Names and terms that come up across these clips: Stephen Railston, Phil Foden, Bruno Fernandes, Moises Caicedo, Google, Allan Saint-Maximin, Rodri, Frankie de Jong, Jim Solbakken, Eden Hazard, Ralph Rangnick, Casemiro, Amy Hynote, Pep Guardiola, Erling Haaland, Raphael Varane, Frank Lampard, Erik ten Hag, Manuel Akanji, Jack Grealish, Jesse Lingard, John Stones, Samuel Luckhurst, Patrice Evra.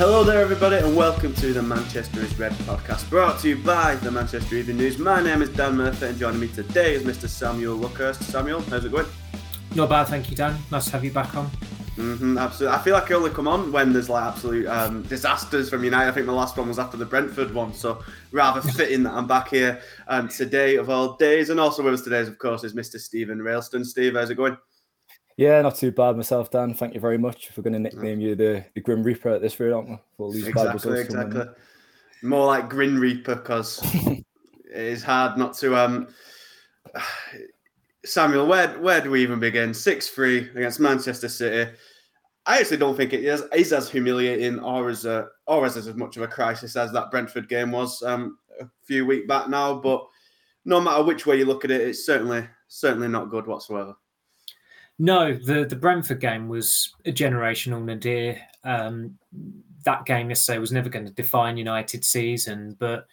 Hello there everybody and welcome to the Manchester is Red podcast brought to you by the Manchester Evening News. My name is Dan Murphy and joining me today is Mr. Samuel Luckhurst. Samuel, how's it going? Not bad, thank you Dan. Nice to have you back on. Absolutely. I feel like I only come on when there's like absolute disasters from United. I think my last one was after the Brentford one, so rather fitting that I'm back here today of all days. And also with us today, of course, is Mr. Stephen Railston. Steve, how's it going? Yeah, not too bad myself, Dan. Thank you very much. If we're going to nickname you the Grim Reaper at this rate, aren't we? We'll lose exactly. More like Grin Reaper, because it is hard not to... Samuel, where do we even begin? 6-3 against Manchester City. I actually don't think it is as humiliating or as much of a crisis as that Brentford game was a few weeks back now. But no matter which way you look at it, it's certainly not good whatsoever. No, the Brentford game was a generational nadir. That game yesterday was never going to define United's season, but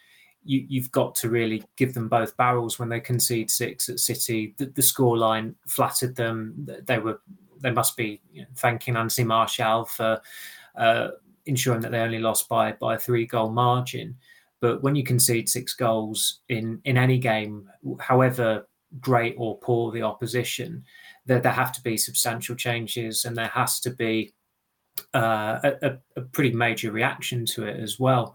you've got to really give them both barrels when they concede six at City. The scoreline flattered them. They must be thanking Antony Martial for ensuring that they only lost by a 3-goal margin. But when you concede 6 goals in any game, however great or poor the opposition, there have to be substantial changes and there has to be a pretty major reaction to it as well.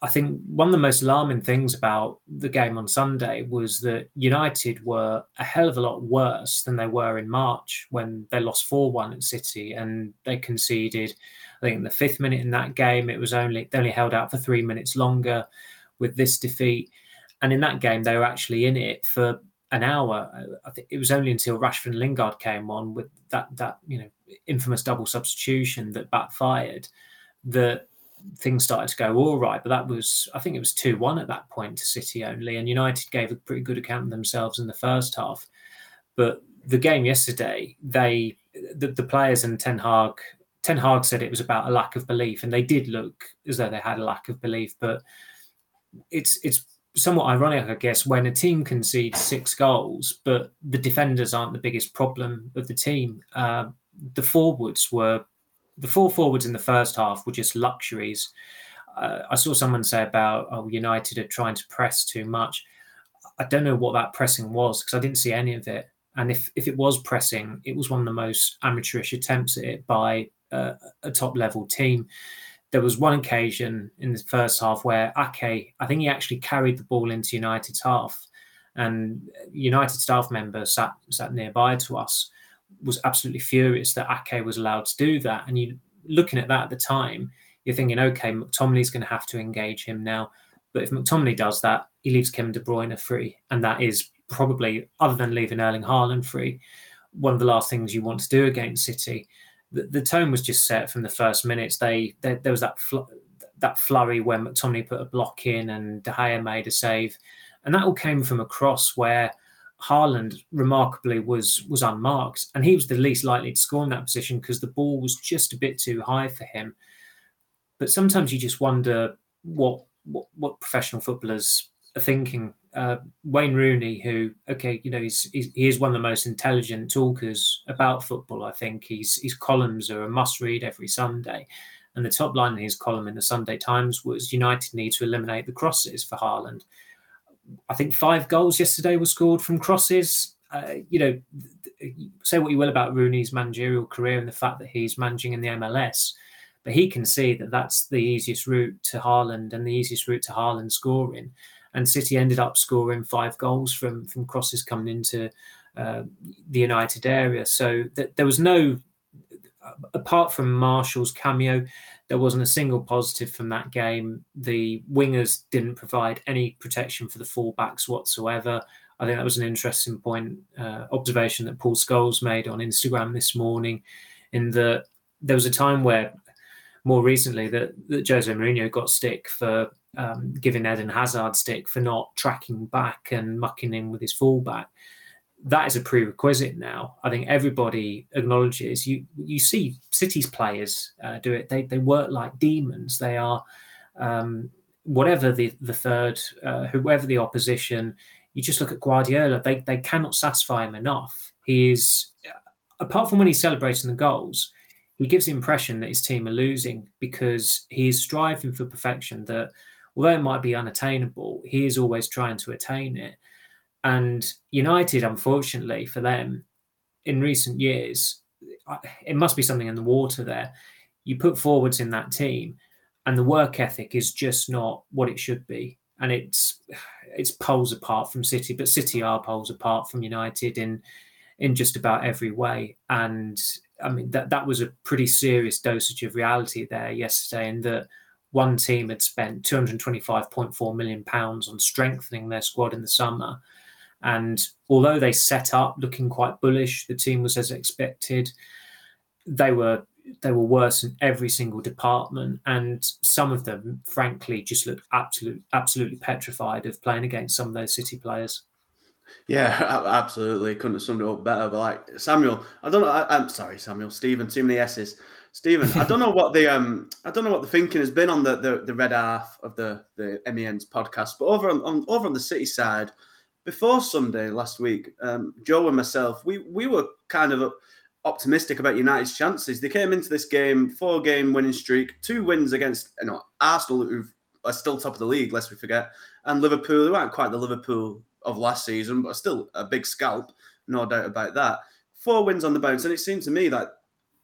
I think one of the most alarming things about the game on Sunday was that United were a hell of a lot worse than they were in March when they lost 4-1 at City and they conceded, I think, in the 5th minute in that game. They only held out for 3 minutes longer with this defeat. And in that game, they were actually in it for an hour. I think it was only until Rashford and Lingard came on with that infamous double substitution that backfired that things started to go all right. But I think it was 2-1 at that point to City only, and United gave a pretty good account of themselves in the first half. But the game yesterday, the players and Ten Hag said it was about a lack of belief, and they did look as though they had a lack of belief. But it's somewhat ironic, I guess, when a team concedes 6 goals, but the defenders aren't the biggest problem of the team. The 4 forwards in the first half were just luxuries. I saw someone say about, United are trying to press too much. I don't know what that pressing was because I didn't see any of it. And if it was pressing, it was one of the most amateurish attempts at it by a top-level team. There was one occasion in the first half where Ake, I think he actually carried the ball into United's half, and United staff member sat nearby to us was absolutely furious that Ake was allowed to do that. And you looking at that at the time, you're thinking, okay, McTominay's going to have to engage him now. But if McTominay does that, he leaves Kevin De Bruyne free, and that is probably, other than leaving Erling Haaland free, one of the last things you want to do against City. The tone was just set from the first minutes. There was that flurry where McTominay put a block in and De Gea made a save. And that all came from a cross where Haaland remarkably was unmarked. And he was the least likely to score in that position because the ball was just a bit too high for him. But sometimes you just wonder what professional footballers are thinking. Wayne Rooney, he is one of the most intelligent talkers about football. I think his columns are a must-read every Sunday, and the top line in his column in the Sunday Times was United need to eliminate the crosses for Haaland. I think 5 goals yesterday were scored from crosses. Say what you will about Rooney's managerial career and the fact that he's managing in the MLS, but he can see that that's the easiest route to Haaland and the easiest route to Haaland scoring. And City ended up scoring 5 goals from crosses coming into the United area. So there was no, apart from Martial's cameo, there wasn't a single positive from that game. The wingers didn't provide any protection for the fullbacks whatsoever. I think that was an interesting point, observation that Paul Scholes made on Instagram this morning, in that there was a time where, more recently, that Jose Mourinho got stick for giving Eden Hazard stick for not tracking back and mucking in with his fullback. That is a prerequisite now. I think everybody acknowledges. You see City's players do it. They work like demons. They are whatever the third, whoever the opposition. You just look at Guardiola. They cannot satisfy him enough. He is, apart from when he's celebrating the goals, who gives the impression that his team are losing because he is striving for perfection that, although it might be unattainable, he is always trying to attain it. And United, unfortunately for them, in recent years, it must be something in the water there. You put forwards in that team and the work ethic is just not what it should be. And it's poles apart from City, but City are poles apart from United in just about every way. And I mean, that was a pretty serious dosage of reality there yesterday, in that one team had spent £225.4 million on strengthening their squad in the summer. And although they set up looking quite bullish, the team was as expected. They were worse in every single department. And some of them, frankly, just looked absolutely petrified of playing against some of those City players. Yeah, absolutely. Couldn't have summed it up better. But like Samuel, I don't know. I'm sorry, Samuel. Stephen, too many S's. Stephen, I don't know what the thinking has been on the red half of the MEN's podcast. But over on the City side, before Sunday last week, Joe and myself, we were kind of optimistic about United's chances. They came into this game, 4-game winning streak, 2 wins against Arsenal, who are still top of the league, lest we forget, and Liverpool, who aren't quite the Liverpool of last season, but still a big scalp, no doubt about that. 4 wins on the bounce, and it seemed to me that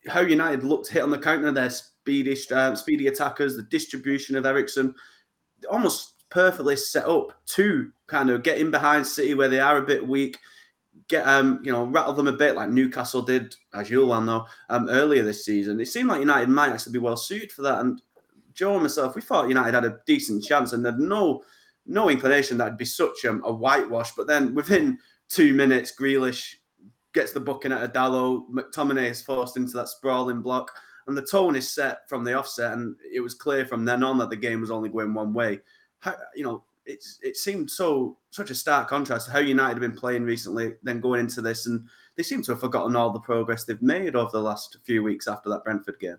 how United looked hit on the counter, their speedy attackers, the distribution of Eriksen, almost perfectly set up to kind of get in behind City where they are a bit weak, get rattle them a bit like Newcastle did, as you'll well know, earlier this season. It seemed like United might actually be well suited for that, and Joe and myself, we thought United had a decent chance, and there'd no inclination that would be such a whitewash. But then within 2 minutes, Grealish gets the book in at Adallo. McTominay is forced into that sprawling block, and the tone is set from the offset. And it was clear from then on that the game was only going one way. It seemed such a stark contrast to how United have been playing recently, then going into this, and they seem to have forgotten all the progress they've made over the last few weeks after that Brentford game.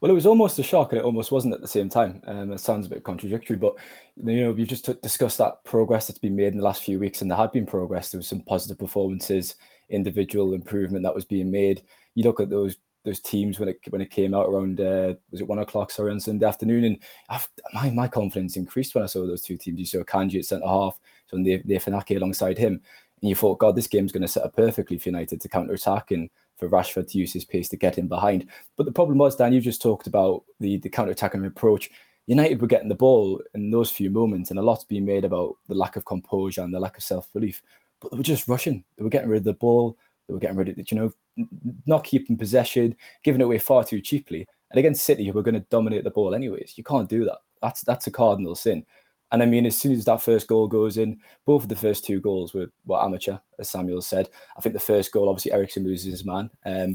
Well, it was almost a shock, and it almost wasn't at the same time. It sounds a bit contradictory, but you've just discussed that progress that's been made in the last few weeks, and there had been progress. There was some positive performances, individual improvement that was being made. You look at those teams when it came out around was it 1:00 on Sunday afternoon, and my confidence increased when I saw those two teams. You saw Akanji at centre half, so Nathan Ake alongside him, and you thought, God, this game's going to set up perfectly for United to counter attack and for Rashford to use his pace to get him behind. But the problem was, Dan, you just talked about the counter-attacking approach. United were getting the ball in those few moments, and a lot's been made about the lack of composure and the lack of self-belief. But they were just rushing. They were getting rid of the ball. They were getting rid of it, not keeping possession, giving it away far too cheaply. And against City, who were going to dominate the ball anyways, you can't do that. That's a cardinal sin. And I mean, as soon as that first goal goes in, both of the first 2 goals were amateur, as Samuel said. I think the first goal, obviously, Eriksen loses his man.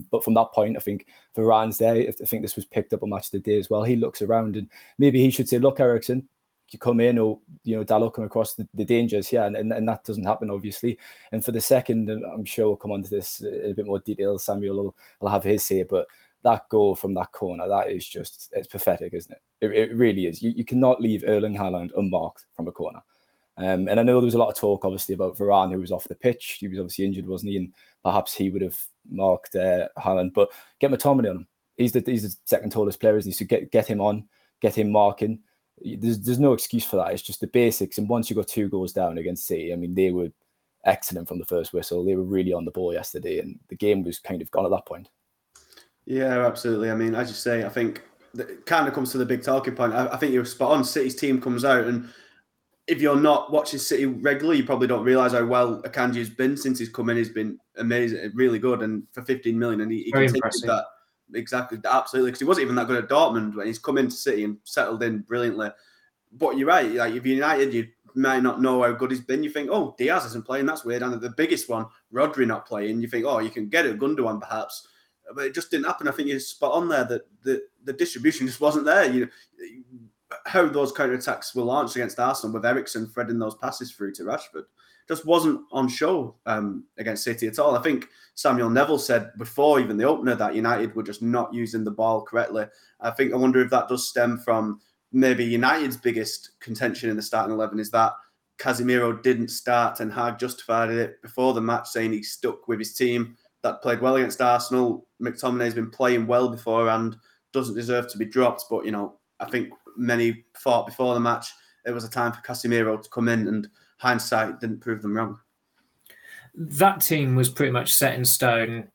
But from that point, I think Varane's there. I think this was picked up on Match of the Day as well. He looks around and maybe he should say, look, Eriksen, you come in, or, Dalot come across the dangers here. And that doesn't happen, obviously. And for the second, and I'm sure we'll come on to this in a bit more detail, Samuel will have his say, but that goal from that corner, that is just, it's pathetic, isn't it? It really is. You cannot leave Erling Haaland unmarked from a corner. And I know there was a lot of talk, obviously, about Varane, who was off the pitch. He was obviously injured, wasn't he? And perhaps he would have marked Haaland. But get McTominay on him. He's the second tallest player, isn't he? So get him on, get him marking. There's no excuse for that. It's just the basics. And once you got 2 goals down against City, I mean, they were excellent from the first whistle. They were really on the ball yesterday. And the game was kind of gone at that point. Yeah, absolutely. I mean, as you say, I think it kind of comes to the big talking point. I think you're spot on. City's team comes out, and if you're not watching City regularly, you probably don't realise how well Akanji's been since he's come in. He's been amazing, really good, and for 15 million, and he continues that. Exactly, absolutely, because he wasn't even that good at Dortmund when he's come into City and settled in brilliantly. But you're right, like if United, you might not know how good he's been. You think, oh, Diaz isn't playing, that's weird. And the biggest one, Rodri not playing, you think, oh, you can get it, Gundogan perhaps. But it just didn't happen. I think you're spot on there that the distribution just wasn't there. How those counter-attacks were launched against Arsenal with Eriksen threading those passes through to Rashford just wasn't on show against City at all. I think Samuel Neville said before even the opener that United were just not using the ball correctly. I wonder if that does stem from maybe United's biggest contention in the starting 11 is that Casemiro didn't start, and Ten Hag justified it before the match saying he stuck with his team. that played well against Arsenal. McTominay's been playing well beforehand, doesn't deserve to be dropped. But, you know, I think many thought before the match it was a time for Casemiro to come in, and hindsight didn't prove them wrong. That team was pretty much set in stone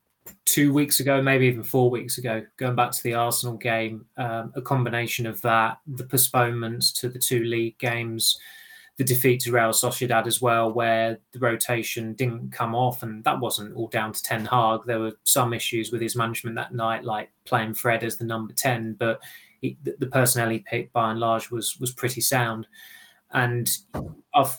2 weeks ago, maybe even 4 weeks ago, going back to the Arsenal game, a combination of that, the postponements to the two league games, the defeat to Real Sociedad as well, where the rotation didn't come off, and that wasn't all down to Ten Hag. There were some issues with his management that night, like playing Fred as the number 10, but the personnel he picked by and large was pretty sound. And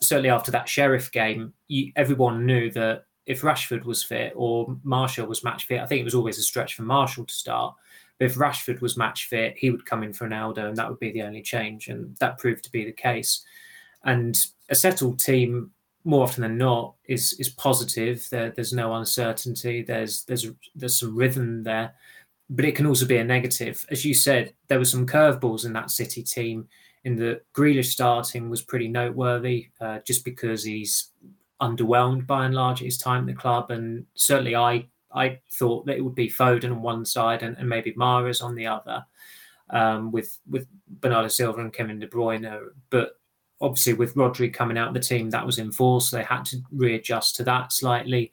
certainly after that Sheriff game, everyone knew that if Rashford was fit or Martial was match fit, I think it was always a stretch for Martial to start, but if Rashford was match fit, he would come in for Ronaldo, and that would be the only change. And that proved to be the case. And a settled team, more often than not, is positive. There's no uncertainty. There's some rhythm there. But it can also be a negative. As you said, there were some curveballs in that City team, in that Grealish starting was pretty noteworthy, just because he's underwhelmed by and large at his time at the club. And certainly I thought that it would be Foden on one side and maybe Mahrez on the other, with Bernardo Silva and Kevin De Bruyne. But obviously with Rodri coming out of the team, that was in force. So they had to readjust to that slightly.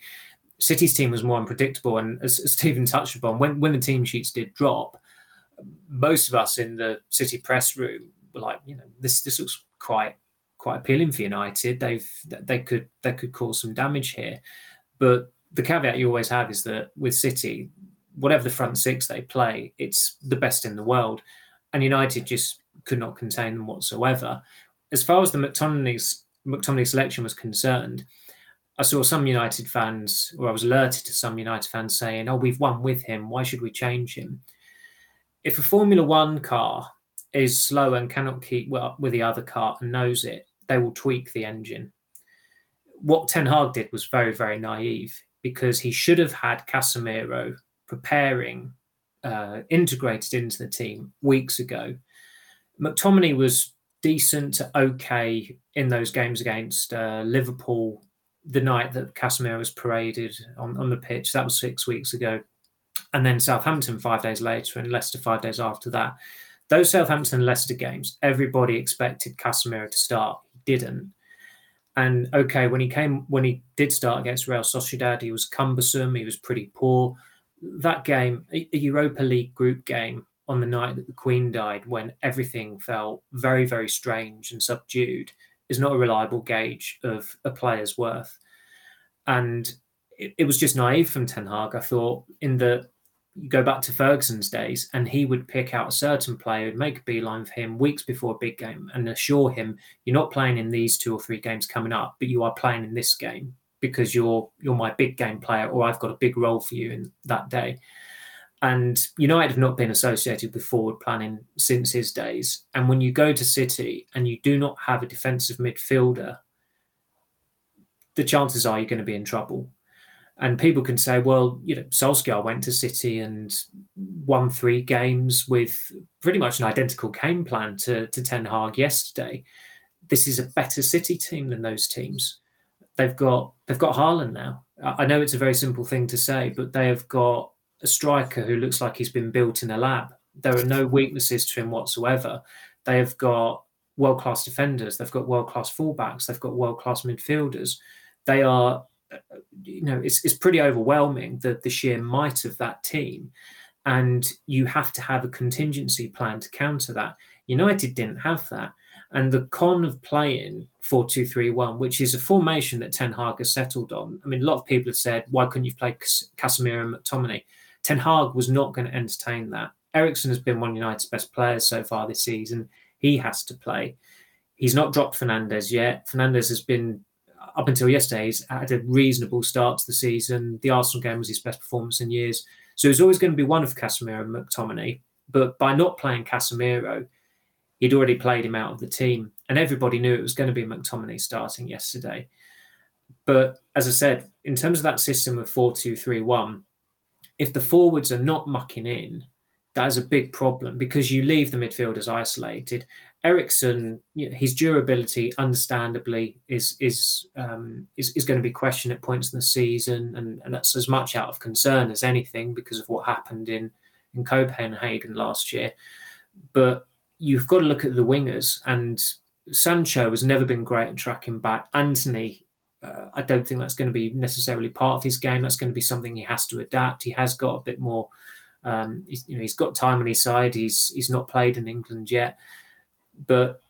City's team was more unpredictable. And as Stephen touched upon, when the team sheets did drop, most of us in the City press room were like, you know, this looks quite appealing for United. They could cause some damage here. But the caveat you always have is that with City, whatever the front six they play, it's the best in the world. And United just could not contain them whatsoever. As far as the McTominay selection was concerned, I saw some United fans, or I was alerted to some United fans saying, oh, we've won with him, why should we change him? If a Formula One car is slow and cannot keep up with the other car and knows it, they will tweak the engine. What Ten Hag did was very, very naive, because he should have had Casemiro preparing, integrated into the team weeks ago. McTominay was decent to okay in those games against Liverpool. The night that Casemiro was paraded on the pitch, that was 6 weeks ago. And then Southampton 5 days later and Leicester 5 days after that. Those Southampton and Leicester games, everybody expected Casemiro to start. He didn't. And okay, when he did start against Real Sociedad, he was cumbersome. He was pretty poor. That game, a Europa League group game on the night that the Queen died, when everything felt very, very strange and subdued, is not a reliable gauge of a player's worth. And it was just naive from Ten Hag, I thought, in that you go back to Ferguson's days and he would pick out a certain player, make a beeline for him weeks before a big game and assure him, you're not playing in these 2 or 3 games coming up, but you are playing in this game because you're my big game player, or I've got a big role for you in that day. And United have not been associated with forward planning since his days. And when you go to City and you do not have a defensive midfielder, the chances are you're going to be in trouble. And people can say, well, you know, Solskjaer went to City and won 3 games with pretty much an identical game plan to Ten Hag yesterday. This is a better City team than those teams. They've got Haaland now. I know it's a very simple thing to say, but they have got a striker who looks like he's been built in a lab. There are no weaknesses to him whatsoever. They have got world-class defenders. They've got world-class fullbacks. They've got world-class midfielders. They are, you know, it's pretty overwhelming, the sheer might of that team. And you have to have a contingency plan to counter that. United didn't have that. And the con of playing 4-2-3-1, which is a formation that Ten Hag has settled on. I mean, a lot of people have said, why couldn't you play Casemiro and McTominay? Ten Hag was not going to entertain that. Eriksen has been one of United's best players so far this season. He has to play. He's not dropped Fernandes yet. Fernandes has been, up until yesterday, he's had a reasonable start to the season. The Arsenal game was his best performance in years. So it's always going to be one of Casemiro and McTominay. But by not playing Casemiro, he'd already played him out of the team. And everybody knew it was going to be McTominay starting yesterday. But as I said, in terms of that system of 4-2-3-1, if the forwards are not mucking in, that is a big problem, because you leave the midfielders isolated Eriksen, you know, his durability, understandably, is going to be questioned at points in the season, and that's as much out of concern as anything because of what happened in Copenhagen last year. But you've got to look at the wingers, and Sancho has never been great at tracking back. Antony, I don't think that's going to be necessarily part of his game. That's going to be something he has to adapt. He has got a bit more. He's got time on his side. He's not played in England yet. But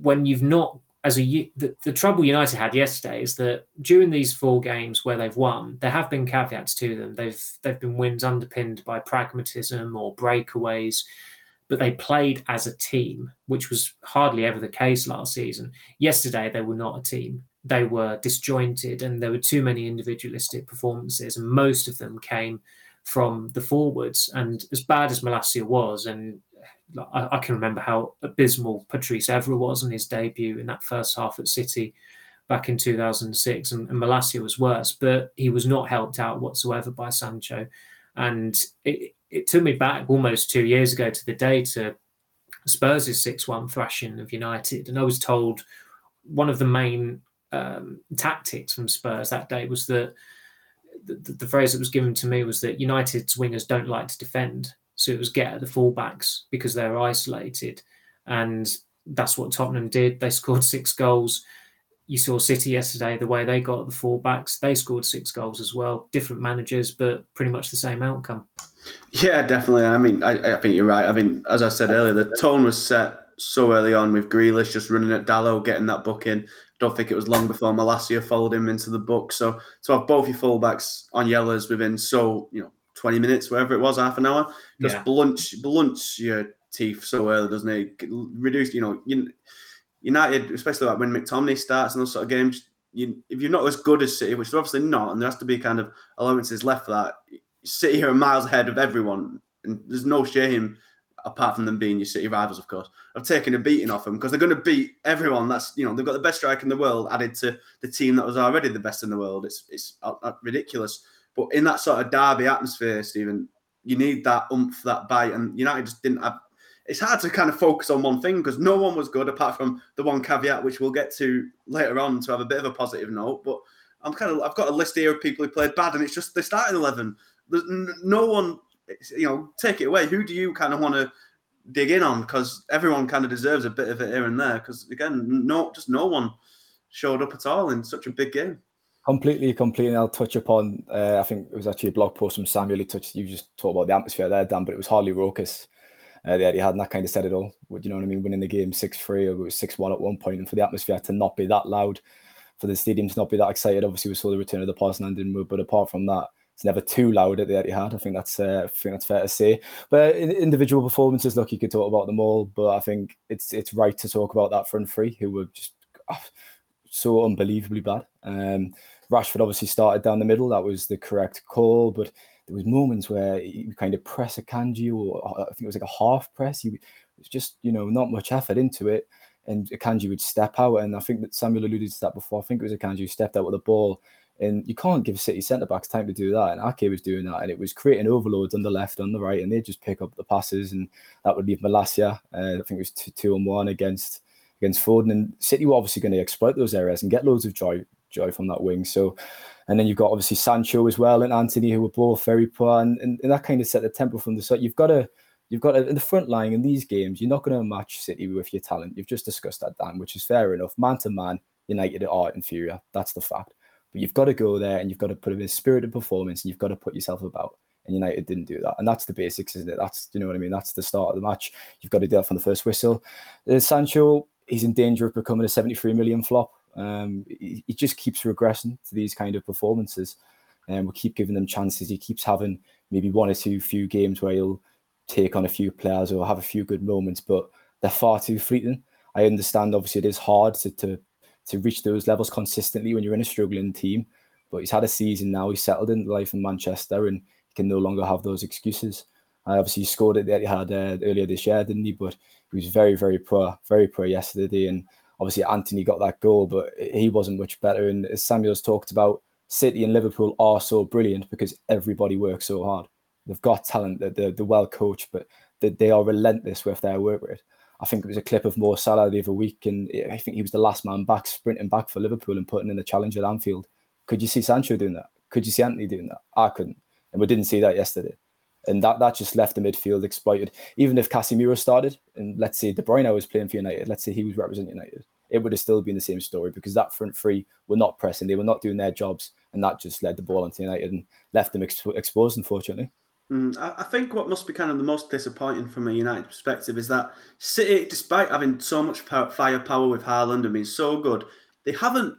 when you've not, the trouble United had yesterday is that during these four games where they've won, there have been caveats to them. They've been wins underpinned by pragmatism or breakaways, but they played as a team, which was hardly ever the case last season. Yesterday, they were not a team. They were disjointed, and there were too many individualistic performances, and most of them came from the forwards. And as bad as Malacia was, and I can remember how abysmal Patrice Evra was in his debut in that first half at City back in 2006, and Malacia was worse, but he was not helped out whatsoever by Sancho. And it took me back almost 2 years ago to the day to Spurs' 6-1 thrashing of United, and I was told one of the main tactics from Spurs that day was that the phrase that was given to me was that United's wingers don't like to defend. So it was get at the fullbacks because they were isolated. And that's what Tottenham did. They scored 6 goals. You saw City yesterday, the way they got at the fullbacks. They scored 6 goals as well. Different managers, but pretty much the same outcome. Yeah, definitely. I mean, I think you're right. I mean, as I said earlier, the tone was set so early on with Grealish just running at Dalot, getting that book in. Don't think it was long before Malacia followed him into the book. So to have both your fullbacks on yellows within 20 minutes, wherever it was, half an hour, just blunts your teeth so early, doesn't it? Reduce, United, especially like when McTominay starts and those sort of games. If you're not as good as City, which they're obviously not, and there has to be kind of allowances left for that. City are miles ahead of everyone, and there's no shame, apart from them being your City rivals, of course, of taking a beating off them because they're going to beat everyone. That's, they've got the best strike in the world added to the team that was already the best in the world. It's ridiculous. But in that sort of derby atmosphere, Stephen, you need that oomph, that bite, and United just didn't have... It's hard to kind of focus on one thing because no one was good apart from the one caveat, which we'll get to later on to have a bit of a positive note. But I've got a list here of people who played bad, and it's just the starting 11. There's no one... take it away. Who do you kind of want to dig in on? Because everyone kind of deserves a bit of it here and there. Because again, no one showed up at all in such a big game. Completely. I'll touch upon. I think it was actually a blog post from Samuel. You just talked about the atmosphere there, Dan, but it was hardly raucous. That he had, and that kind of said it all. But you know what I mean? Winning the game 6-3 or it was 6-1 at one point, and for the atmosphere to not be that loud, for the stadium to not be that excited. Obviously, we saw the return of the Parson and didn't move, but apart from that. It's never too loud at the Etihad. I think that's fair to say. But individual performances, look, you could talk about them all. But I think it's right to talk about that front three, who were just so unbelievably bad. Rashford obviously started down the middle. That was the correct call. But there was moments where he kind of press Akanji, or I think it was like a half press. It was just not much effort into it. And Akanji would step out. And I think that Samuel alluded to that before. I think it was Akanji who stepped out with the ball. And you can't give City centre-backs time to do that. And Ake was doing that. And it was creating overloads on the left, on the right. And they just pick up the passes. And that would leave Malacia. I think it was 2-1 against Foden. And City were obviously going to exploit those areas and get loads of joy from that wing. So, and then you've got obviously Sancho as well and Antony, who were both very poor. And that kind of set the tempo from the start. You've got to, in the front line in these games, you're not going to match City with your talent. You've just discussed that, Dan, which is fair enough. Man-to-man, United are inferior. That's the fact. But you've got to go there and you've got to put in a spirited performance and you've got to put yourself about. And United didn't do that. And that's the basics, isn't it? That's, you know what I mean? That's the start of the match. You've got to do that from the first whistle. Sancho, he's in danger of becoming a 73 million flop. He just keeps regressing to these kind of performances. And we keep giving them chances. He keeps having maybe one or two few games where he'll take on a few players or have a few good moments, but they're far too fleeting. I understand, obviously, it is hard to reach those levels consistently when you're in a struggling team. But he's had a season now. He's settled into life in Manchester and he can no longer have those excuses. Obviously, he scored at the Etihad earlier this year, didn't he? But he was very, very poor yesterday. And obviously, Antony got that goal, but he wasn't much better. And as Samuel's talked about, City and Liverpool are so brilliant because everybody works so hard. They've got talent, they're well coached, but they are relentless with their work rate. I think it was a clip of Mo Salah the other week, and I think he was the last man back, sprinting back for Liverpool and putting in the challenge at Anfield. Could you see Sancho doing that? Could you see Antony doing that? I couldn't. And we didn't see that yesterday. And that just left the midfield exploited. Even if Casemiro started, and let's say De Bruyne was playing for United, let's say he was representing United, it would have still been the same story because that front three were not pressing. They were not doing their jobs, and that just led the ball onto United and left them exposed, unfortunately. I think what must be kind of the most disappointing from a United perspective is that City, despite having so much firepower with Haaland and being so good, they haven't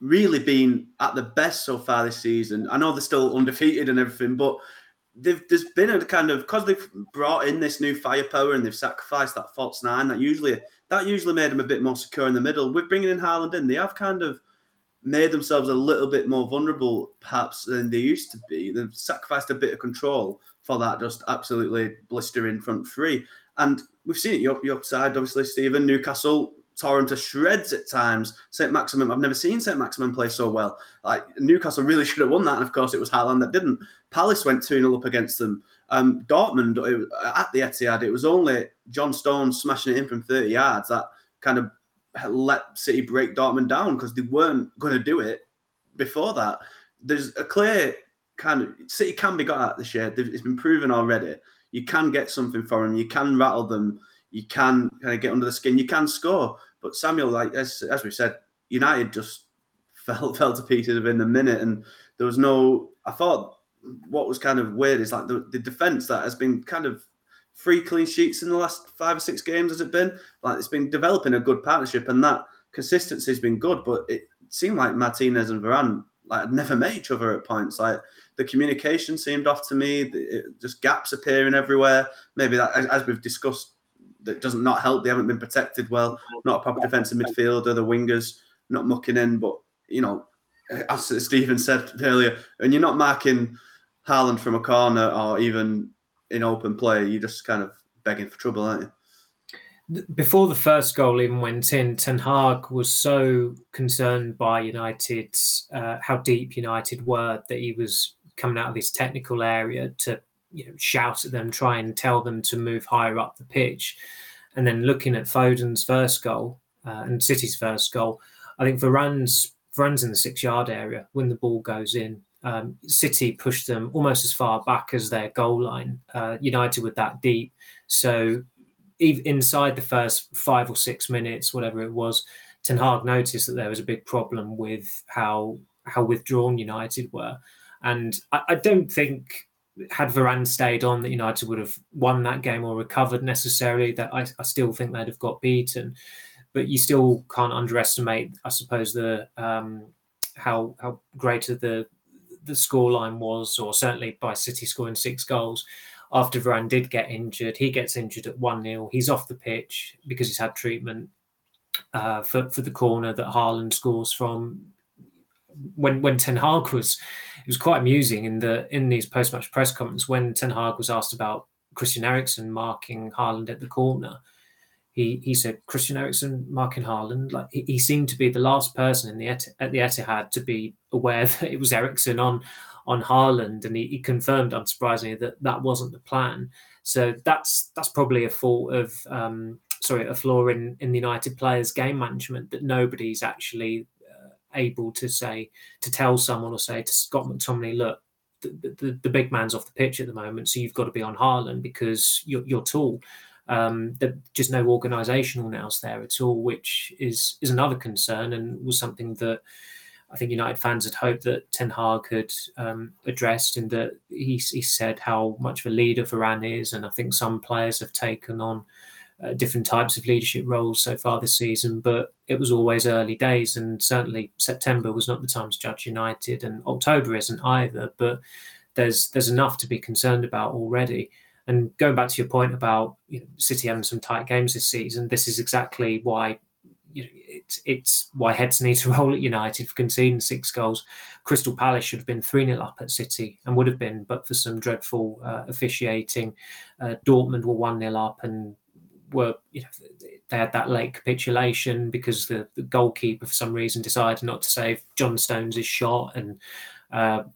really been at the best so far this season. I know they're still undefeated and everything, but there's been a kind of, because they've brought in this new firepower and they've sacrificed that false nine, that usually made them a bit more secure in the middle. With bringing in Haaland in, they have kind of made themselves a little bit more vulnerable perhaps than they used to be. They've sacrificed a bit of control for that just absolutely blistering front three. And we've seen it your side, obviously, Stephen. Newcastle tore him to shreds at times. Saint-Maximin, I've never seen Saint-Maximin play so well. Like, Newcastle really should have won that, and of course it was Haaland that didn't. Palace went 2-0 up against them. Dortmund, at the Etihad, it was only John Stones smashing it in from 30 yards that kind of let City break Dortmund down, because they weren't going to do it before that. There's a clear kind of... City can be got at this year. It's been proven already. You can get something for them. You can rattle them. You can kind of get under the skin. You can score. But Samuel, like as we said, United just fell to pieces within the minute, and there was no... I thought what was kind of weird is like the defence that has been kind of... 3 clean sheets in the last 5 or 6 games, has it been? Like, it's been developing a good partnership, and that consistency has been good, but it seemed like Martinez and Varane had never met each other at points. Like, the communication seemed off to me, just gaps appearing everywhere. Maybe that, as we've discussed, that doesn't not help. They haven't been protected well, not a proper defensive midfielder, the wingers not mucking in, but, as Stephen said earlier, and you're not marking Haaland from a corner or even... in open play, you're just kind of begging for trouble, aren't you? Before the first goal even went in, Ten Hag was so concerned by United's how deep United were that he was coming out of this technical area to shout at them, try and tell them to move higher up the pitch. And then looking at Foden's first goal and City's first goal, I think Varane's in the 6-yard area when the ball goes in. City pushed them almost as far back as their goal line. United were that deep. So even inside the first 5 or 6 minutes, whatever it was, Ten Hag noticed that there was a big problem with how withdrawn United were. And I don't think, had Varane stayed on, that United would have won that game or recovered necessarily. That I still think they'd have got beaten. But you still can't underestimate, I suppose, the how great of the scoreline was, or certainly by City scoring 6 goals. After Varane did get injured, he gets injured at 1-0. He's off the pitch because he's had treatment for the corner that Haaland scores from. When Ten Hag was, it was quite amusing in these post-match press conference, when Ten Hag was asked about Christian Eriksen marking Haaland at the corner, he said, Christian Eriksen marking Haaland, like he seemed to be the last person at the Etihad to be aware that it was Eriksen on Haaland, and he confirmed, unsurprisingly, that wasn't the plan. So that's probably a flaw in the United players' game management, that nobody's actually able to tell someone or say to Scott McTominay, look, the big man's off the pitch at the moment, so you've got to be on Haaland because you're tall. There's just no organisational nous there at all, which is another concern, and was something that I think United fans had hoped that Ten Hag had addressed, in that he said how much of a leader Varane is, and I think some players have taken on different types of leadership roles so far this season, but it was always early days, and certainly September was not the time to judge United, and October isn't either, but there's enough to be concerned about already. And going back to your point about City having some tight games this season, this is exactly why it's why heads need to roll at United for conceding 6 goals. Crystal Palace should have been 3-0 up at City, and would have been, but for some dreadful officiating. Dortmund were 1-0 up and were they had that late capitulation because the goalkeeper for some reason decided not to save John Stones' shot, and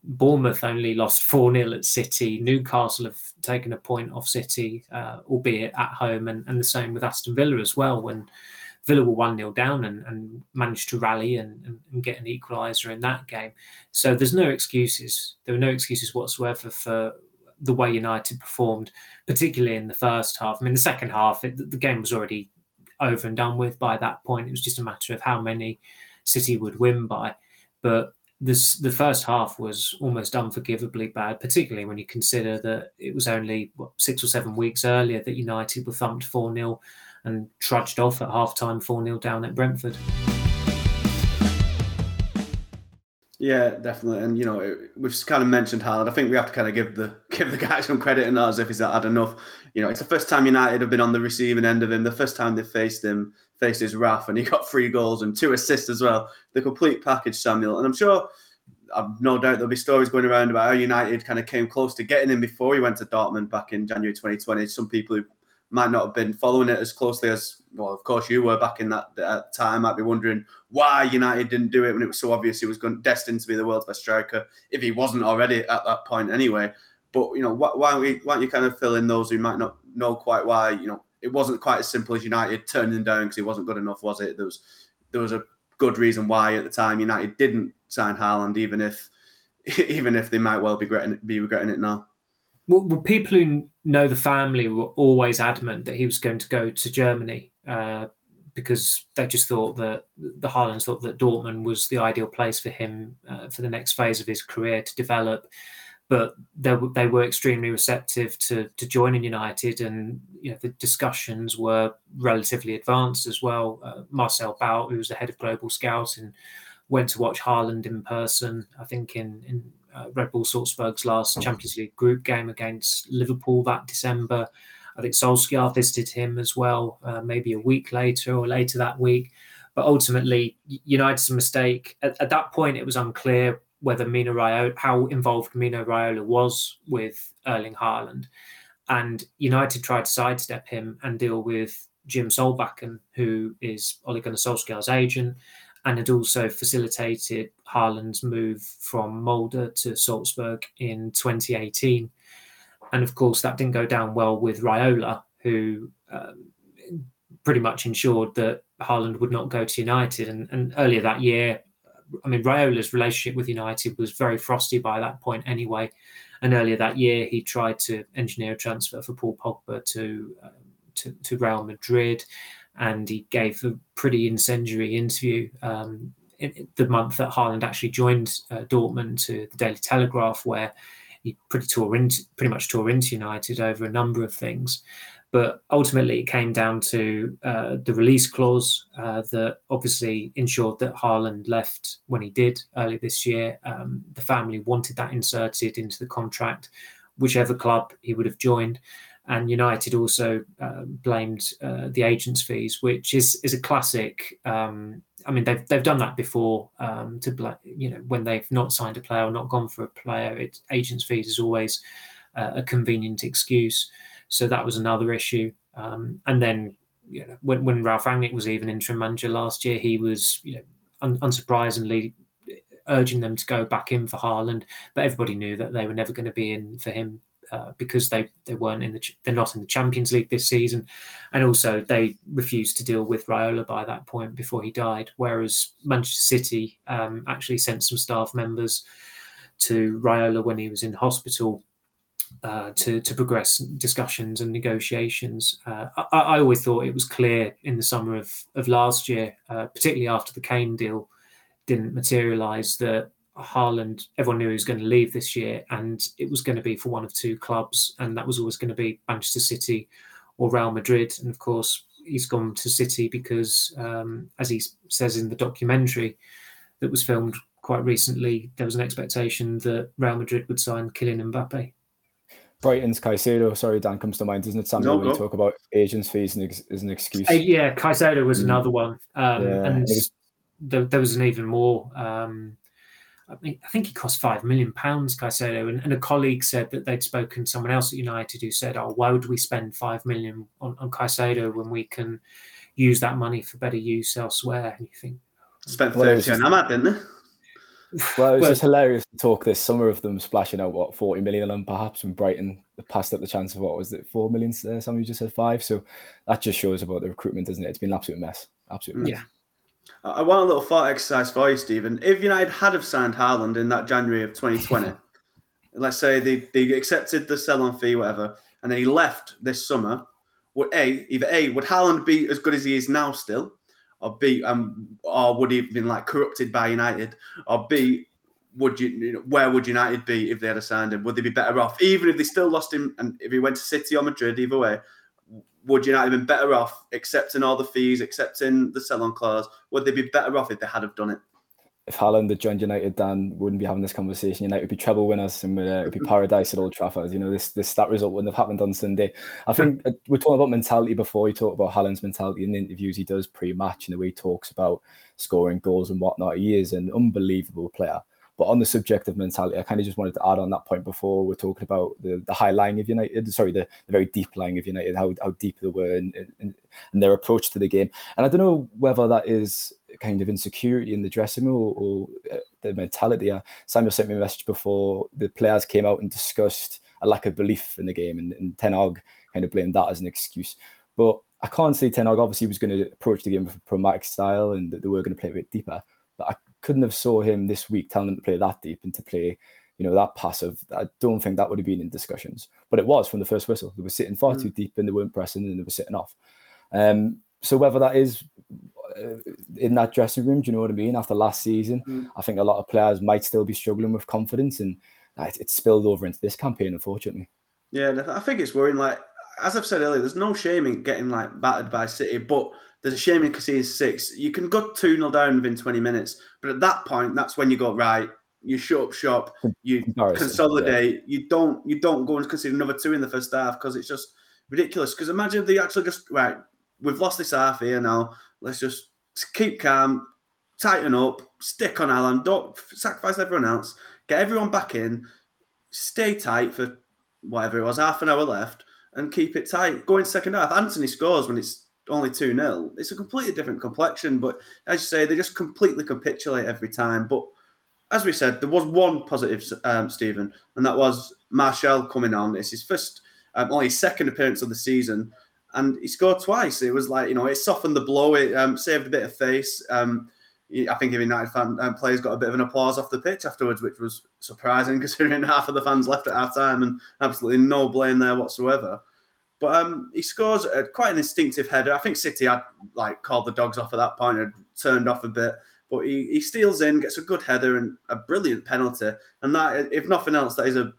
Bournemouth only lost 4-0 at City. Newcastle have taken a point off City, albeit at home, and the same with Aston Villa as well, when Villa were 1-0 down and managed to rally and get an equaliser in that game. So there's no excuses. There were no excuses whatsoever for the way United performed, particularly in the first half. I mean, the second half, the game was already over and done with by that point. It was just a matter of how many City would win by. But the first half was almost unforgivably bad, particularly when you consider that it was only 6 or 7 weeks earlier that United were thumped 4-0 and trudged off at half-time 4-0 down at Brentford. Yeah, definitely. And, you know, we've kind of mentioned Haaland. I think we have to kind of give the guy some credit in as if he's had enough. You know, it's the first time United have been on the receiving end of him, the first time they faced his wrath, and he got 3 goals and 2 assists as well. The complete package, Samuel. And I'm sure, I've no doubt there'll be stories going around about how United kind of came close to getting him before he went to Dortmund back in January 2020. Some people who might not have been following it as closely as, well, of course you were back in that time, might be wondering why United didn't do it when it was so obvious he was destined to be the world's best striker, if he wasn't already at that point anyway. But, you know, why don't you kind of fill in those who might not know quite why, you know, it wasn't quite as simple as United turning him down because he wasn't good enough, was it? There was a good reason why at the time United didn't sign Haaland, even if they might well be regretting it now. Well, people who know the family were always adamant that he was going to go to Germany because they just thought that the Haalands thought that Dortmund was the ideal place for him for the next phase of his career to develop. But they were extremely receptive to joining United, and you know, the discussions were relatively advanced as well. Marcel Bout, who was the head of global scouting, went to watch Haaland in person, I think in Red Bull Salzburg's last Champions League group game against Liverpool that December. I think Solskjaer visited him as well, maybe a week later or later that week. But ultimately, United's mistake. At that point, it was unclear whether how involved Mino Raiola was with Erling Haaland. And United tried to sidestep him and deal with Jim Solbakken, who is Ole Gunnar Solskjaer's agent, and had also facilitated Haaland's move from Molde to Salzburg in 2018. And of course, that didn't go down well with Raiola, who pretty much ensured that Haaland would not go to United. And earlier that year, I mean, Raiola's relationship with United was very frosty by that point anyway. And earlier that year, he tried to engineer a transfer for Paul Pogba to Real Madrid. And he gave a pretty incendiary interview in the month that Haaland actually joined Dortmund to the Daily Telegraph, where he pretty much tore into United over a number of things. But ultimately, it came down to the release clause that obviously ensured that Haaland left when he did early this year. The family wanted that inserted into the contract, whichever club he would have joined. And United also blamed the agent's fees, which is a classic. I mean, they've done that before. When they've not signed a player or not gone for a player, agent's fees is always a convenient excuse. So that was another issue. And then, you know, when Ralph Rangnick was even interim manager last year, he was, you know, unsurprisingly urging them to go back in for Haaland, but everybody knew that they were never going to be in for him. Because they're not in the Champions League this season, and also they refused to deal with Raiola by that point before he died. Whereas Manchester City actually sent some staff members to Raiola when he was in hospital to progress discussions and negotiations. I always thought it was clear in the summer of last year, particularly after the Kane deal didn't materialise, that Haaland, everyone knew he was going to leave this year, and it was going to be for one of two clubs, and that was always going to be Manchester City or Real Madrid. And of course, he's gone to City because, as he says in the documentary that was filmed quite recently, there was an expectation that Real Madrid would sign Kylian Mbappe. Brighton's Caicedo, sorry, Dan, comes to mind, doesn't it, Samuel? When you talk about agents' fees as an excuse. Yeah, Caicedo was another one, and there was an even more. I think he cost £5 million, Caicedo, and a colleague said that they'd spoken to someone else at United who said, "Oh, why would we spend £5 million on Caicedo when we can use that money for better use elsewhere?" And you think spent 30 on Amad, didn't they? Well, it was just hilarious to talk this summer of them splashing out, what, 40 million on perhaps, and Brighton passed up the chance of, what was it, 4 million? Samuel just said 5. So that just shows about the recruitment, doesn't it? It's been an absolute mess. Yeah. I want a little thought exercise for you, Stephen. If United had have signed Haaland in that January of 2020, let's say they accepted the sell-on fee, whatever, and then he left this summer, would Haaland be as good as he is now still? Or B, or would he have been like corrupted by United? Or B, where would United be if they had signed him? Would they be better off? Even if they still lost him, and if he went to City or Madrid, either way, would United have been better off accepting all the fees, accepting the sell-on clause? Would they be better off if they had have done it? If Haaland had joined United, Dan wouldn't be having this conversation. United would be treble winners, and it would be paradise at Old Trafford. You know, this that result wouldn't have happened on Sunday. I think we're talking about mentality before. You talk about Haaland's mentality in the interviews he does pre-match and the way he talks about scoring goals and whatnot. He is an unbelievable player. But on the subject of mentality, I kind of just wanted to add on that point before we're talking about the high lying of United, the very deep lying of United, how deep they were and their approach to the game. And I don't know whether that is kind of insecurity in the dressing room or the mentality. Samuel sent me a message before the players came out and discussed a lack of belief in the game, and Ten Hag kind of blamed that as an excuse. But I can't see Ten Hag obviously was going to approach the game with a pragmatic style and that they were going to play a bit deeper. But I couldn't have saw him this week telling them to play that deep and to play, that passive. I don't think that would have been in discussions. But it was from the first whistle. They were sitting far too deep and they weren't pressing and they were sitting off. So whether that is in that dressing room, do you know what I mean? After last season, I think a lot of players might still be struggling with confidence, and it's spilled over into this campaign, unfortunately. Yeah, I think it's worrying. Like, as I've said earlier, there's no shame in getting battered by City, but there's a shame in conceding 6. You can go 2-0 down within 20 minutes, but at that point, that's when you go, right, you shut up shop, you consolidate, you don't go and concede another 2 in the first half, because it's just ridiculous. Because imagine if they actually just, right, we've lost this half here now, let's just keep calm, tighten up, stick on Alan, don't sacrifice everyone else, get everyone back in, stay tight for whatever it was, half an hour left, and keep it tight. Go in second half, Antony scores when it's only 2-0. It's a completely different complexion, but as you say, they just completely capitulate every time. But as we said, there was one positive, Stephen, and that was Martial coming on. It's his first, only his second appearance of the season, and he scored twice. It was like, it softened the blow. It saved a bit of face. I think even United fan players got a bit of an applause off the pitch afterwards, which was surprising considering half of the fans left at half time, and absolutely no blame there whatsoever. But he scores quite an instinctive header. I think City had called the dogs off at that point and turned off a bit. But he steals in, gets a good header and a brilliant penalty. And that, if nothing else, that is a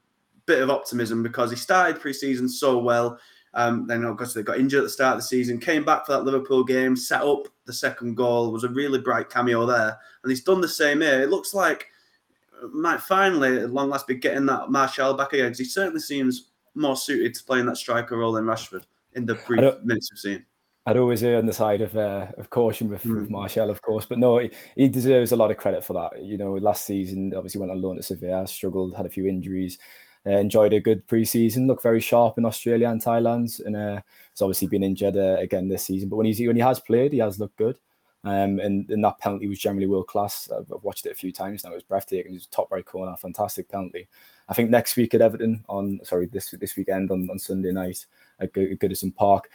bit of optimism, because he started pre-season so well. Then, of course, they got injured at the start of the season, came back for that Liverpool game, set up the second goal, was a really bright cameo there. And he's done the same here. It looks like might finally, at long last, be getting that Martial back again, because he certainly seems more suited to playing that striker role than Rashford in the brief minutes we've seen. I'd always err on the side of caution with Martial, of course, but no, he deserves a lot of credit for that. Last season, obviously went on loan to Sevilla, struggled, had a few injuries, enjoyed a good pre-season, looked very sharp in Australia and Thailand, and he's obviously been injured again this season. But when he has played, he has looked good. And that penalty was generally world-class. I've watched it a few times now. It was breathtaking. It was top right corner, fantastic penalty. I think next week at Everton, this weekend on Sunday night at Goodison Park,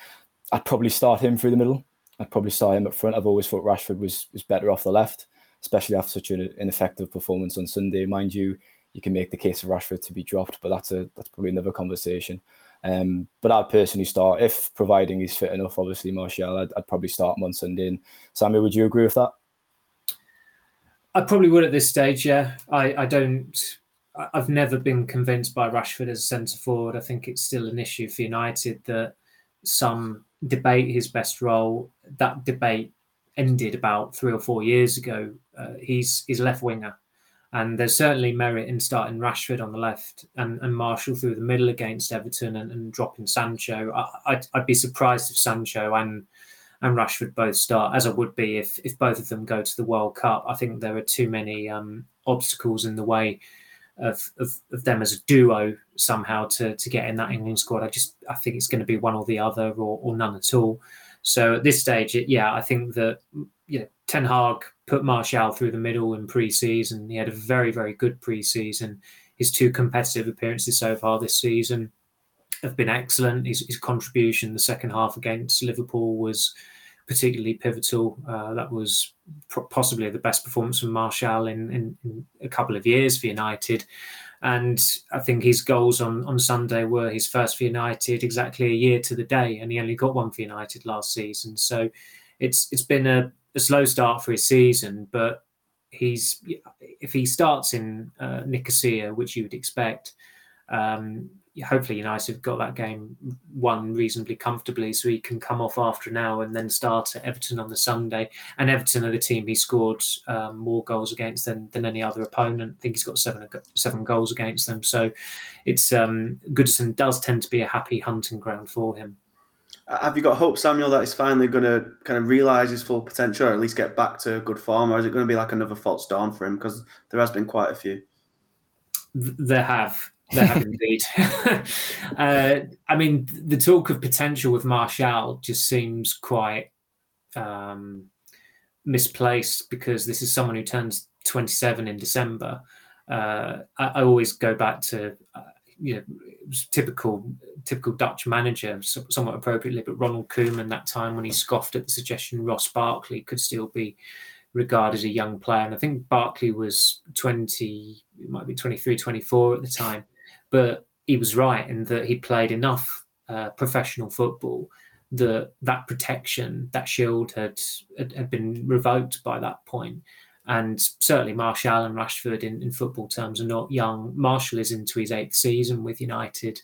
I'd probably start him through the middle. I'd probably start him up front. I've always thought Rashford was better off the left, especially after such an ineffective performance on Sunday. Mind you, you can make the case of Rashford to be dropped, but that's probably another conversation. But I'd personally start, if providing he's fit enough, obviously, Martial, I'd probably start him on Sunday. And Sammy, would you agree with that? I probably would at this stage, yeah. I've never been convinced by Rashford as centre forward. I think it's still an issue for United that some debate his best role. That debate ended about 3 or 4 years ago. He's left winger, and there's certainly merit in starting Rashford on the left and Martial through the middle against Everton and dropping Sancho. I'd be surprised if Sancho and Rashford both start, as I would be if both of them go to the World Cup. I think there are too many obstacles in the way of them as a duo somehow to get in that England squad. I think it's going to be one or the other or none at all. So at this stage, I think that Ten Hag put Martial through the middle in pre-season. He had a very, very good pre-season. His two competitive appearances so far this season have been excellent. His contribution in the second half against Liverpool was particularly pivotal. That was possibly the best performance from Martial in a couple of years for United. And I think his goals on Sunday were his first for United exactly a year to the day, and he only got one for United last season. So it's been a slow start for his season, but if he starts in Nicosia, which you would expect, hopefully United have got that game won reasonably comfortably, so he can come off after an hour and then start at Everton on the Sunday. And Everton are the team he scored more goals against than any other opponent. I think he's got seven goals against them. So it's Goodison does tend to be a happy hunting ground for him. Have you got hope, Samuel, that he's finally going to kind of realise his full potential, or at least get back to good form? Or is it going to be like another false dawn for him? Because there has been quite a few. There have indeed. I mean, the talk of potential with Martial just seems quite misplaced, because this is someone who turns 27 in December. I always go back to it was typical Dutch manager, somewhat appropriately, but Ronald Koeman that time, when he scoffed at the suggestion Ross Barkley could still be regarded as a young player. And I think Barkley was 23, 24 at the time. But he was right in that he played enough professional football that protection, that shield had been revoked by that point. And certainly Martial and Rashford in football terms are not young. Martial is into his 8th season with United.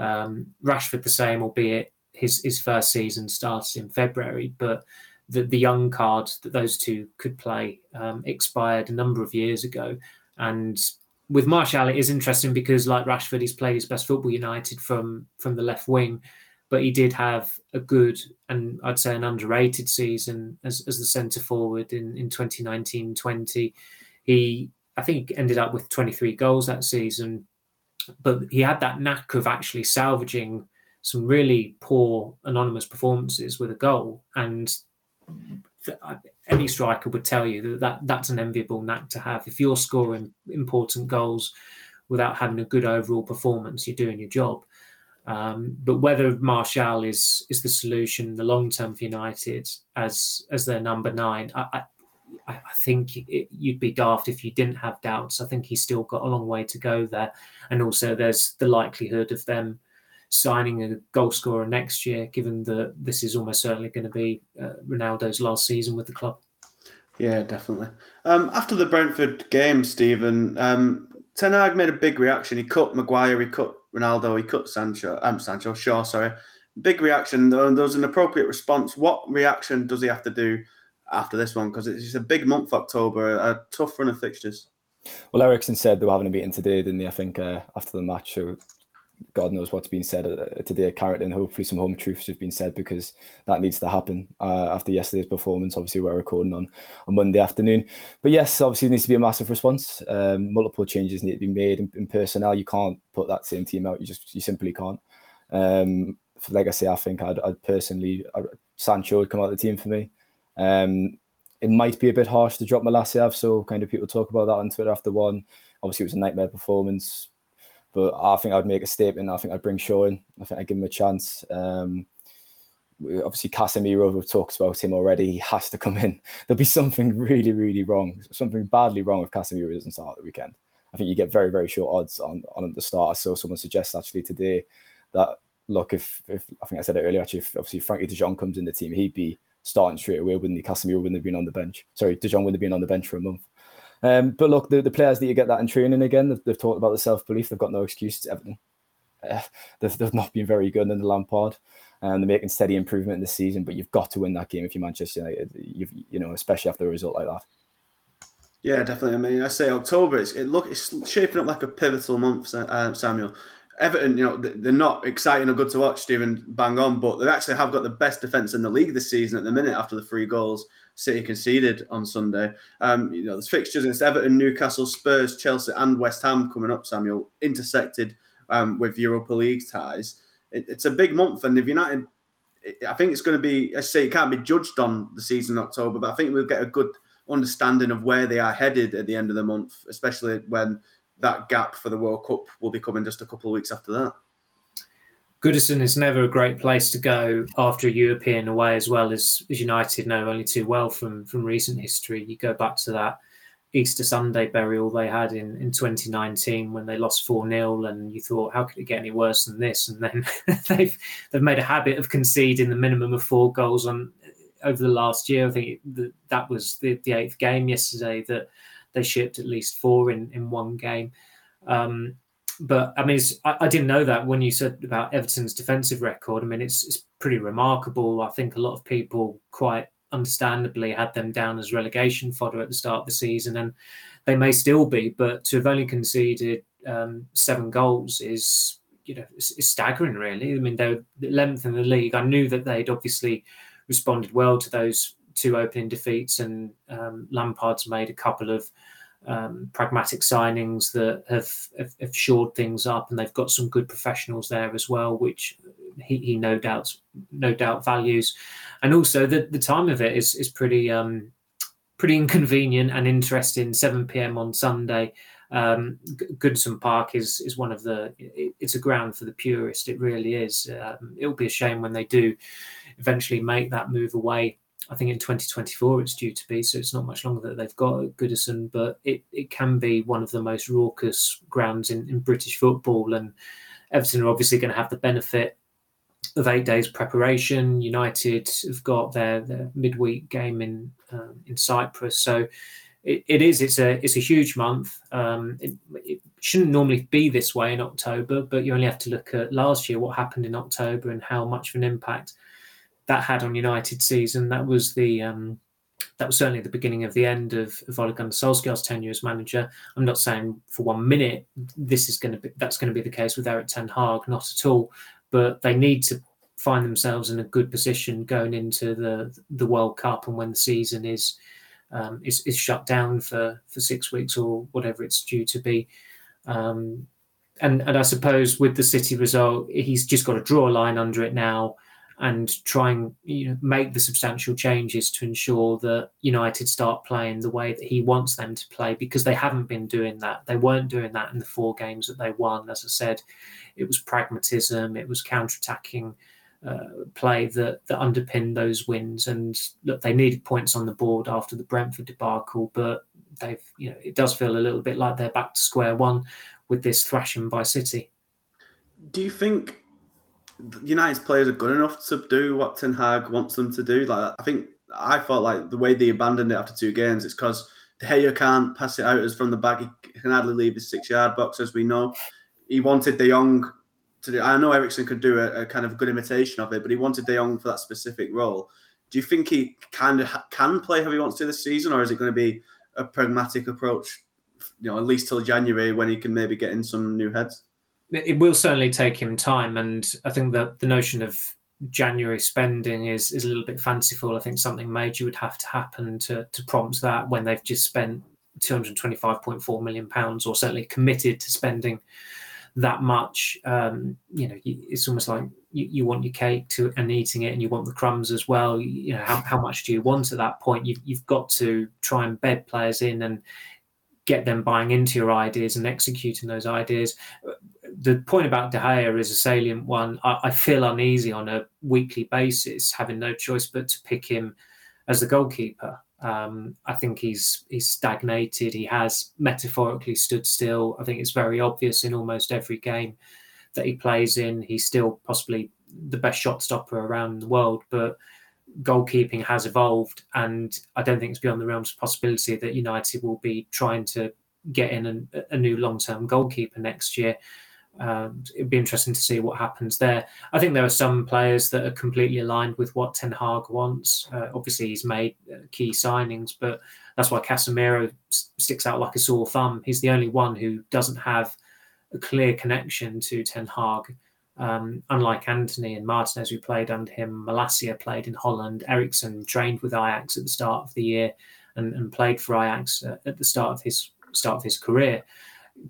Rashford the same, albeit his first season started in February. But the young card that those two could play expired a number of years ago. And with Martial, it is interesting because, like Rashford, he's played his best football United from the left wing. But he did have a good and I'd say an underrated season as the centre forward in 2019-20. He, I think, ended up with 23 goals that season. But he had that knack of actually salvaging some really poor anonymous performances with a goal. And any striker would tell you that's an enviable knack to have. If you're scoring important goals without having a good overall performance, you're doing your job. But whether Martial is the solution, the long term for United as their number 9, I think you'd be daft if you didn't have doubts. I think he's still got a long way to go there, and also there's the likelihood of them signing a goal scorer next year, given that this is almost certainly going to be Ronaldo's last season with the club. Yeah, definitely. After the Brentford game, Stephen, Ten Hag made a big reaction. He cut Maguire, he cut Ronaldo, he cut Shaw. Big reaction. There was an appropriate response. What reaction does he have to do after this one? Because it's a big month, October, a tough run of fixtures. Well, Eriksen said they were having a meeting today, didn't they? I think after the match, so God knows what's been said today, Carrot, and hopefully some home truths have been said, because that needs to happen after yesterday's performance. Obviously, we're recording on Monday afternoon. But yes, obviously, there needs to be a massive response. Multiple changes need to be made in personnel. You can't put that same team out. You simply can't. Like I say, I think I'd personally, Sancho would come out of the team for me. It might be a bit harsh to drop Malacia. So kind of people talk about that on Twitter after one. Obviously, it was a nightmare performance. But I think I'd make a statement. I think I'd bring Shaw in. I think I'd give him a chance. Obviously, Casemiro, we've talked about him already. He has to come in. There'll be something really, really wrong, something badly wrong if Casemiro doesn't start at the weekend. I think you get very, very short odds on him to start. I saw someone suggest actually today that, look, if I think I said it earlier, actually, if obviously Frankie de Jong comes in the team, he'd be starting straight away, wouldn't he? Casemiro wouldn't have been on the bench. Sorry, de Jong wouldn't have been on the bench for a month. But look, the players that you get that in training again, they've talked about the self-belief. They've got no excuse. Everton, they've not been very good under Lampard. They're making steady improvement this season, but you've got to win that game if you're Manchester United, especially after a result like that. Yeah, definitely. I mean, I say October, it's shaping up like a pivotal month, Samuel. Everton, they're not exciting or good to watch, Stephen, bang on, but they actually have got the best defence in the league this season at the minute after the 3 goals City conceded on Sunday. There's fixtures against Everton, Newcastle, Spurs, Chelsea and West Ham coming up, Samuel, intersected with Europa League ties. It's a big month, and if United, I think it's going to be, as I say, it can't be judged on the season in October, but I think we'll get a good understanding of where they are headed at the end of the month, especially when that gap for the World Cup will be coming just a couple of weeks after that. Goodison is never a great place to go after a European away, as well as United know only too well from recent history. You go back to that Easter Sunday burial they had in 2019 when they lost 4-0, and you thought, how could it get any worse than this? And then they've made a habit of conceding the minimum of 4 goals on over the last year. I think that was the 8th game yesterday that they shipped at least 4 in one game. But I mean, I didn't know that when you said about Everton's defensive record. I mean, it's pretty remarkable. I think a lot of people quite understandably had them down as relegation fodder at the start of the season, and they may still be. But to have only conceded 7 goals is, is staggering, really. I mean, they're 11th in the league. I knew that they'd obviously responded well to those 2 opening defeats, and Lampard's made a couple of pragmatic signings that have shored things up, and they've got some good professionals there as well, which he no doubt values. And also the time of it is pretty inconvenient and interesting. 7 p.m. on Sunday. Goodison Park is one of it's a ground for the purist. It really is. It'll be a shame when they do eventually make that move away. I think in 2024 it's due to be, so it's not much longer that they've got at Goodison, but it can be one of the most raucous grounds in British football. And Everton are obviously going to have the benefit of 8 days preparation. United have got their midweek game in Cyprus, so it's a huge month. It shouldn't normally be this way in October, but you only have to look at last year, what happened in October and how much of an impact that had on United's season. That was that was certainly the beginning of the end of Ole Gunnar Solskjaer's tenure as manager. I'm not saying for one minute that's going to be the case with Erik ten Hag, not at all. But they need to find themselves in a good position going into the World Cup, and when the season is shut down for 6 weeks or whatever it's due to be. And I suppose with the City result, he's just got to draw a line under it now and try and make the substantial changes to ensure that United start playing the way that he wants them to play, because they haven't been doing that. They weren't doing that in the 4 games that they won. As I said, it was pragmatism, it was counter-attacking play that underpinned those wins. And look, they needed points on the board after the Brentford debacle, but they've, it does feel a little bit like they're back to square one with this thrashing by City. Do you think United's players are good enough to do what Ten Hag wants them to do? Like, I felt like the way they abandoned it after 2 games, it's because De Gea can't pass it out as from the back. He can hardly leave his 6-yard box, as we know. He wanted De Jong to do. I know Eriksen could do a kind of good imitation of it, but he wanted De Jong for that specific role. Do you think he kind of can play how he wants to this season, or is it going to be a pragmatic approach? At least till January, when he can maybe get in some new heads. It will certainly take him time, and I think that the notion of January spending is a little bit fanciful. I think something major would have to happen to prompt that, when they've just spent £225.4 million, or certainly committed to spending that much. It's almost like you want your cake and eating it, and you want the crumbs as well. How much do you want at that point? You've got to try and bed players in and get them buying into your ideas and executing those ideas. The point about De Gea is a salient one. I feel uneasy on a weekly basis, having no choice but to pick him as the goalkeeper. I think he's stagnated. He has metaphorically stood still. I think it's very obvious in almost every game that he plays in. He's still possibly the best shot stopper around the world, but goalkeeping has evolved, and I don't think it's beyond the realms of possibility that United will be trying to get in a new long-term goalkeeper next year. It'd be interesting to see what happens there. I think there are some players that are completely aligned with what Ten Hag wants. Obviously, he's made key signings, but that's why Casemiro sticks out like a sore thumb. He's the only one who doesn't have a clear connection to Ten Hag. Unlike Antony and Martinez, who played under him, Malacia played in Holland, Eriksen trained with Ajax at the start of the year and played for Ajax at the start of his career.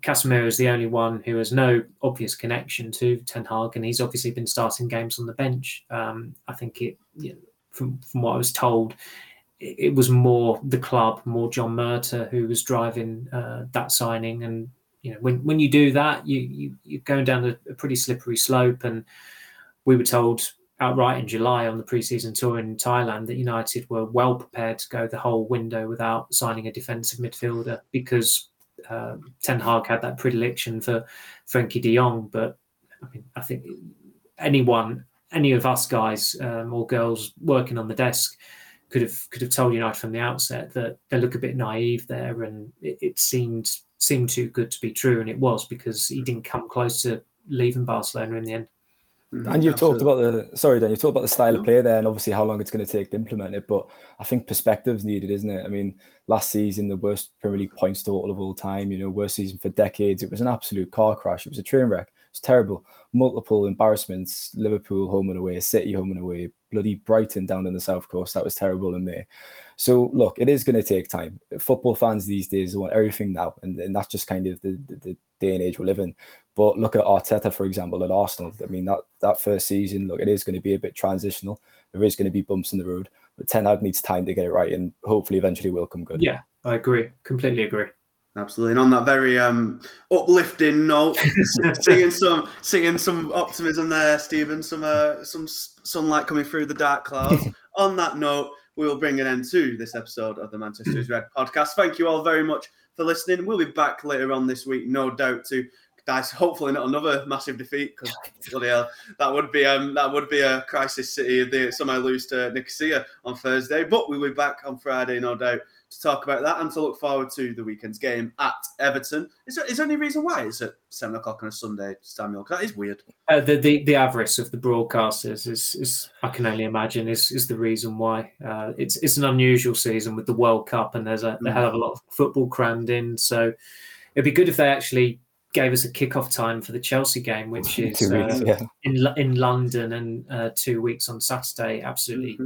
Casemiro is the only one who has no obvious connection to Ten Hag, and he's obviously been starting games on the bench. I think from what I was told, it was more the club, more John Murtagh who was driving that signing. And you know, when you do that, you're going down a pretty slippery slope. And we were told outright in July on the pre-season tour in Thailand that United were well prepared to go the whole window without signing a defensive midfielder because Ten Hag had that predilection for Frankie de Jong. But I mean, I think any of us guys or girls working on the desk could have told United from the outset that they look a bit naive there, and it seemed too good to be true, and it was, because he didn't come close to leaving Barcelona in the end. And you've talked about the style of play there, and obviously how long it's going to take to implement it. But I think perspective's needed, isn't it? I mean, last season, the worst Premier League points total of all time, worst season for decades. It was an absolute car crash. It was a train wreck. It was terrible. Multiple embarrassments. Liverpool home and away, City home and away, bloody Brighton down in the South Coast. That was terrible in May. So look, it is going to take time. Football fans these days want everything now, and that's just kind of the day and age we live in. But look at Arteta, for example, at Arsenal. I mean, that first season, look, it is going to be a bit transitional. There is going to be bumps in the road. But Ten Hag needs time to get it right, and hopefully eventually will come good. Yeah, I agree. Completely agree. Absolutely. And on that very uplifting note, singing some optimism there, Stephen, some sunlight coming through the dark clouds. On that note, we will bring an end to this episode of the Manchester is Red podcast. Thank you all very much for listening. We'll be back later on this week, no doubt, to dice, hopefully not another massive defeat, because bloody hell, that would be a crisis City if they somehow lose to Nicosia on Thursday. But we'll be back on Friday, no doubt, to talk about that and to look forward to the weekend's game at Everton. Is there any reason why it's at 7:00 on a Sunday, Samuel? Because that is weird. The avarice of the broadcasters is I can only imagine is the reason why. It's an unusual season with the World Cup, and there's a hell of a lot of football crammed in. So it'd be good if they actually gave us a kick-off time for the Chelsea game, which is in London, and 2 weeks on Saturday. Absolutely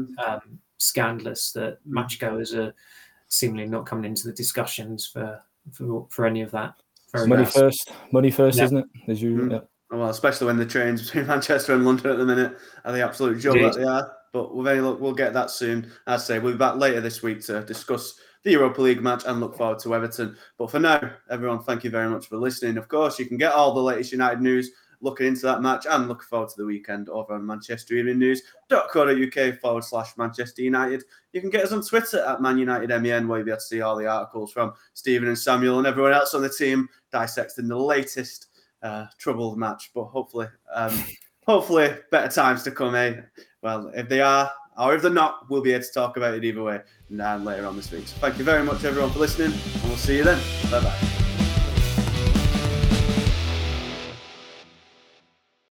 scandalous that matchgoers are seemingly not coming into the discussions for any of that. Money first, isn't it? As usual. Yeah. Well, especially when the trains between Manchester and London at the minute are the absolute job that they are. But with any luck, we'll get that soon. As I say, we'll be back later this week to discuss the Europa League match and look forward to Everton. But for now, everyone, thank you very much for listening. Of course, you can get all the latest United news, looking into that match and looking forward to the weekend, over on manchestereveningnews.co.uk/Manchester United. You can get us on Twitter @ManUnitedMen, where you'll be able to see all the articles from Stephen and Samuel and everyone else on the team dissecting the latest troubled match. But hopefully better times to come, eh? Well, if they are, or if they're not, we'll be able to talk about it either way later on this week. So thank you very much, everyone, for listening, and we'll see you then. Bye-bye.